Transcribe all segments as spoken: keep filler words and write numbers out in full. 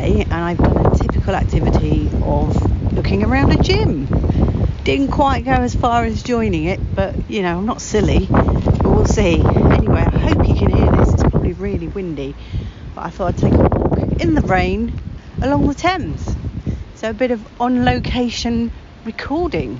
day and I've done a typical activity of looking around a gym. Didn't quite go as far as joining it, but you know, I'm not silly, but we'll see. Anyway, I hope you can hear this. It's probably really windy, but I thought I'd take a walk in the rain along the Thames. So a bit of on location recording.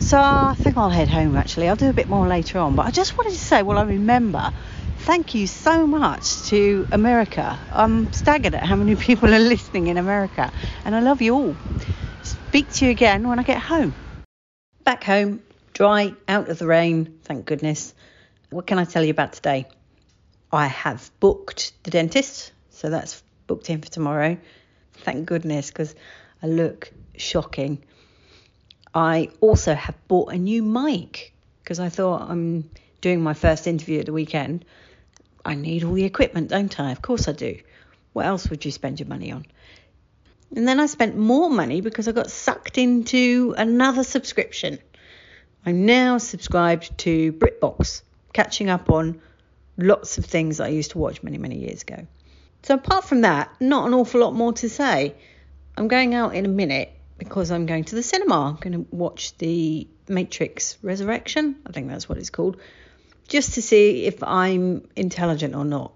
So I think I'll head home actually. I'll do a bit more later on, but I just wanted to say, well, I remember, thank you so much to America. I'm staggered at how many people are listening in America, and I love you all. Speak to you again when I get home. Back home, dry, out of the rain, thank goodness. What can I tell you about today? I have booked the dentist, so that's booked in for tomorrow. Thank goodness, because I look shocking. I also have bought a new mic, because I thought I'm doing my first interview at the weekend. I need all the equipment, don't I? Of course I do. What else would you spend your money on? And then I spent more money because I got sucked into another subscription. I'm now subscribed to BritBox, catching up on lots of things I used to watch many, many years ago. So apart from that, not an awful lot more to say. I'm going out in a minute because I'm going to the cinema. I'm going to watch The Matrix Resurrection. I think that's what it's called. Just to see if I'm intelligent or not.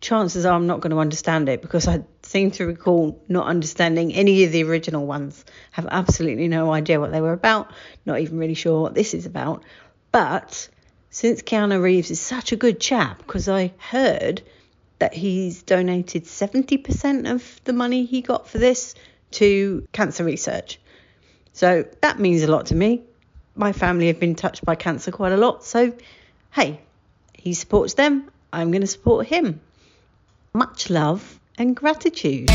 Chances are I'm not going to understand it, because I seem to recall not understanding any of the original ones. Have absolutely no idea what they were about, not even really sure what this is about. But since Keanu Reeves is such a good chap, because I heard that he's donated seventy percent of the money he got for this to cancer research. So that means a lot to me. My family have been touched by cancer quite a lot. So, hey, he supports them. I'm going to support him. Much love and gratitude.